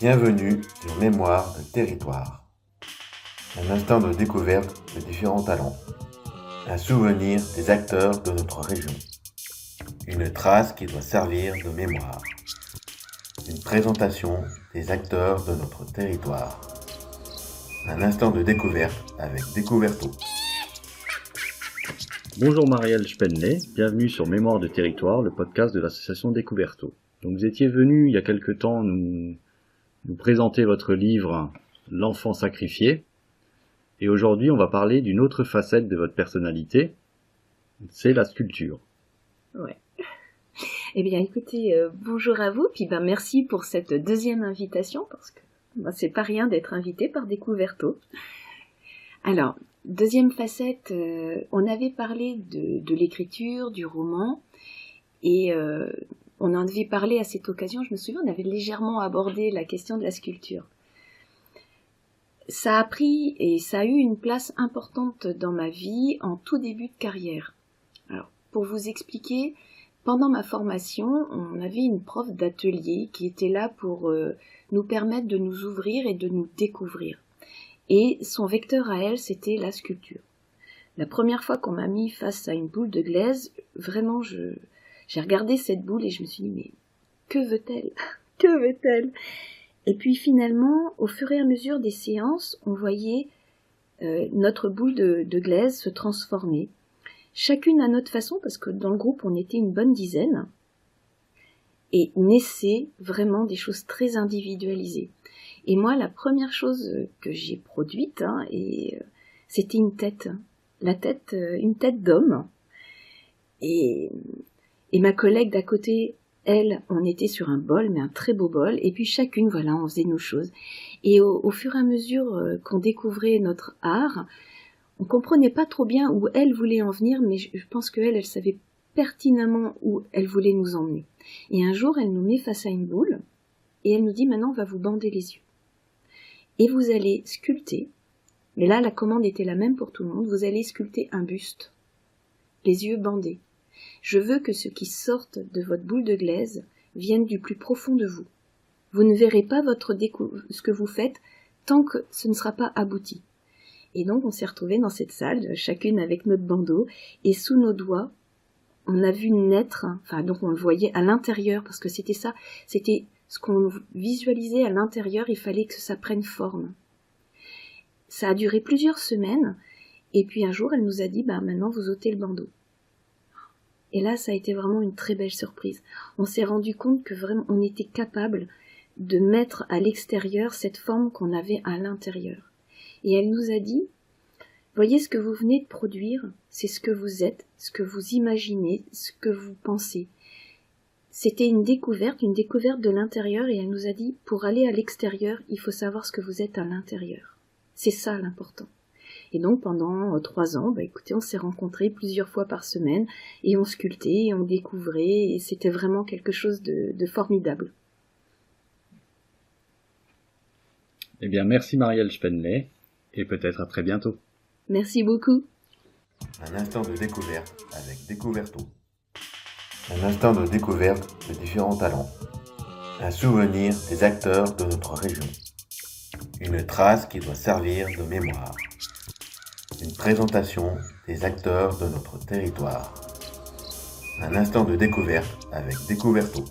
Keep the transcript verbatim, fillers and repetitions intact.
Bienvenue sur Mémoire de Territoire. Un instant de découverte de différents talents. Un souvenir des acteurs de notre région. Une trace qui doit servir de mémoire. Une présentation des acteurs de notre territoire. Un instant de découverte avec Découverto. Bonjour Marielle Spenle, bienvenue sur Mémoire de Territoire, le podcast de l'association Découverto. Donc vous étiez venu il y a quelque temps nous, nous présenter votre livre « L'enfant sacrifié ». Et aujourd'hui, on va parler d'une autre facette de votre personnalité, c'est la sculpture. Ouais. Eh bien écoutez, euh, bonjour à vous, puis ben merci pour cette deuxième invitation, parce que ben, c'est pas rien d'être invité par Découverto. Alors... Deuxième facette, euh, on avait parlé de, de l'écriture, du roman, et euh, on en avait parlé à cette occasion, je me souviens, on avait légèrement abordé la question de la sculpture. Ça a pris et ça a eu une place importante dans ma vie en tout début de carrière. Alors, pour vous expliquer, pendant ma formation, on avait une prof d'atelier qui était là pour euh, nous permettre de nous ouvrir et de nous découvrir. Et son vecteur à elle, c'était la sculpture. La première fois qu'on m'a mis face à une boule de glaise, vraiment, je, j'ai regardé cette boule et je me suis dit, mais que veut-elle ? Que veut-elle ? Et puis finalement, au fur et à mesure des séances, on voyait euh, notre boule de, de glaise se transformer. Chacune à notre façon, parce que dans le groupe, on était une bonne dizaine. Et naissaient vraiment des choses très individualisées. Et moi, la première chose que j'ai produite, hein, et, euh, c'était une tête, la tête, euh, une tête d'homme. Et, et ma collègue d'à côté, elle, on était sur un bol, mais un très beau bol. Et puis chacune, voilà, on faisait nos choses. Et au, au fur et à mesure euh, qu'on découvrait notre art, on comprenait pas trop bien où elle voulait en venir, mais je, je pense qu'elle, elle savait pertinemment où elle voulait nous emmener. Et un jour, elle nous met face à une boule, et elle nous dit, maintenant, on va vous bander les yeux. Et vous allez sculpter, mais là la commande était la même pour tout le monde, vous allez sculpter un buste, les yeux bandés. Je veux que ce qui sorte de votre boule de glaise vienne du plus profond de vous. Vous ne verrez pas votre décou- ce que vous faites tant que ce ne sera pas abouti. Et donc on s'est retrouvés dans cette salle, chacune avec notre bandeau, et sous nos doigts, on a vu naître, hein, enfin donc on le voyait à l'intérieur, parce que c'était ça, c'était... Ce qu'on visualisait à l'intérieur, il fallait que ça prenne forme. Ça a duré plusieurs semaines, et puis un jour, elle nous a dit, bah, maintenant, vous ôtez le bandeau. Et là, ça a été vraiment une très belle surprise. On s'est rendu compte que vraiment, on était capable de mettre à l'extérieur cette forme qu'on avait à l'intérieur. Et elle nous a dit, voyez ce que vous venez de produire, c'est ce que vous êtes, ce que vous imaginez, ce que vous pensez. C'était une découverte, une découverte de l'intérieur, et elle nous a dit, pour aller à l'extérieur, il faut savoir ce que vous êtes à l'intérieur. C'est ça l'important. Et donc pendant euh, trois ans, bah, écoutez, on s'est rencontrés plusieurs fois par semaine, et on sculptait, et on découvrait, et c'était vraiment quelque chose de, de formidable. Eh bien, merci Marielle Spenle, et peut-être à très bientôt. Merci beaucoup. Un instant de découverte avec Découverto. Un instant de découverte de différents talents. Un souvenir des acteurs de notre région. Une trace qui doit servir de mémoire. Une présentation des acteurs de notre territoire. Un instant de découverte avec Découverto.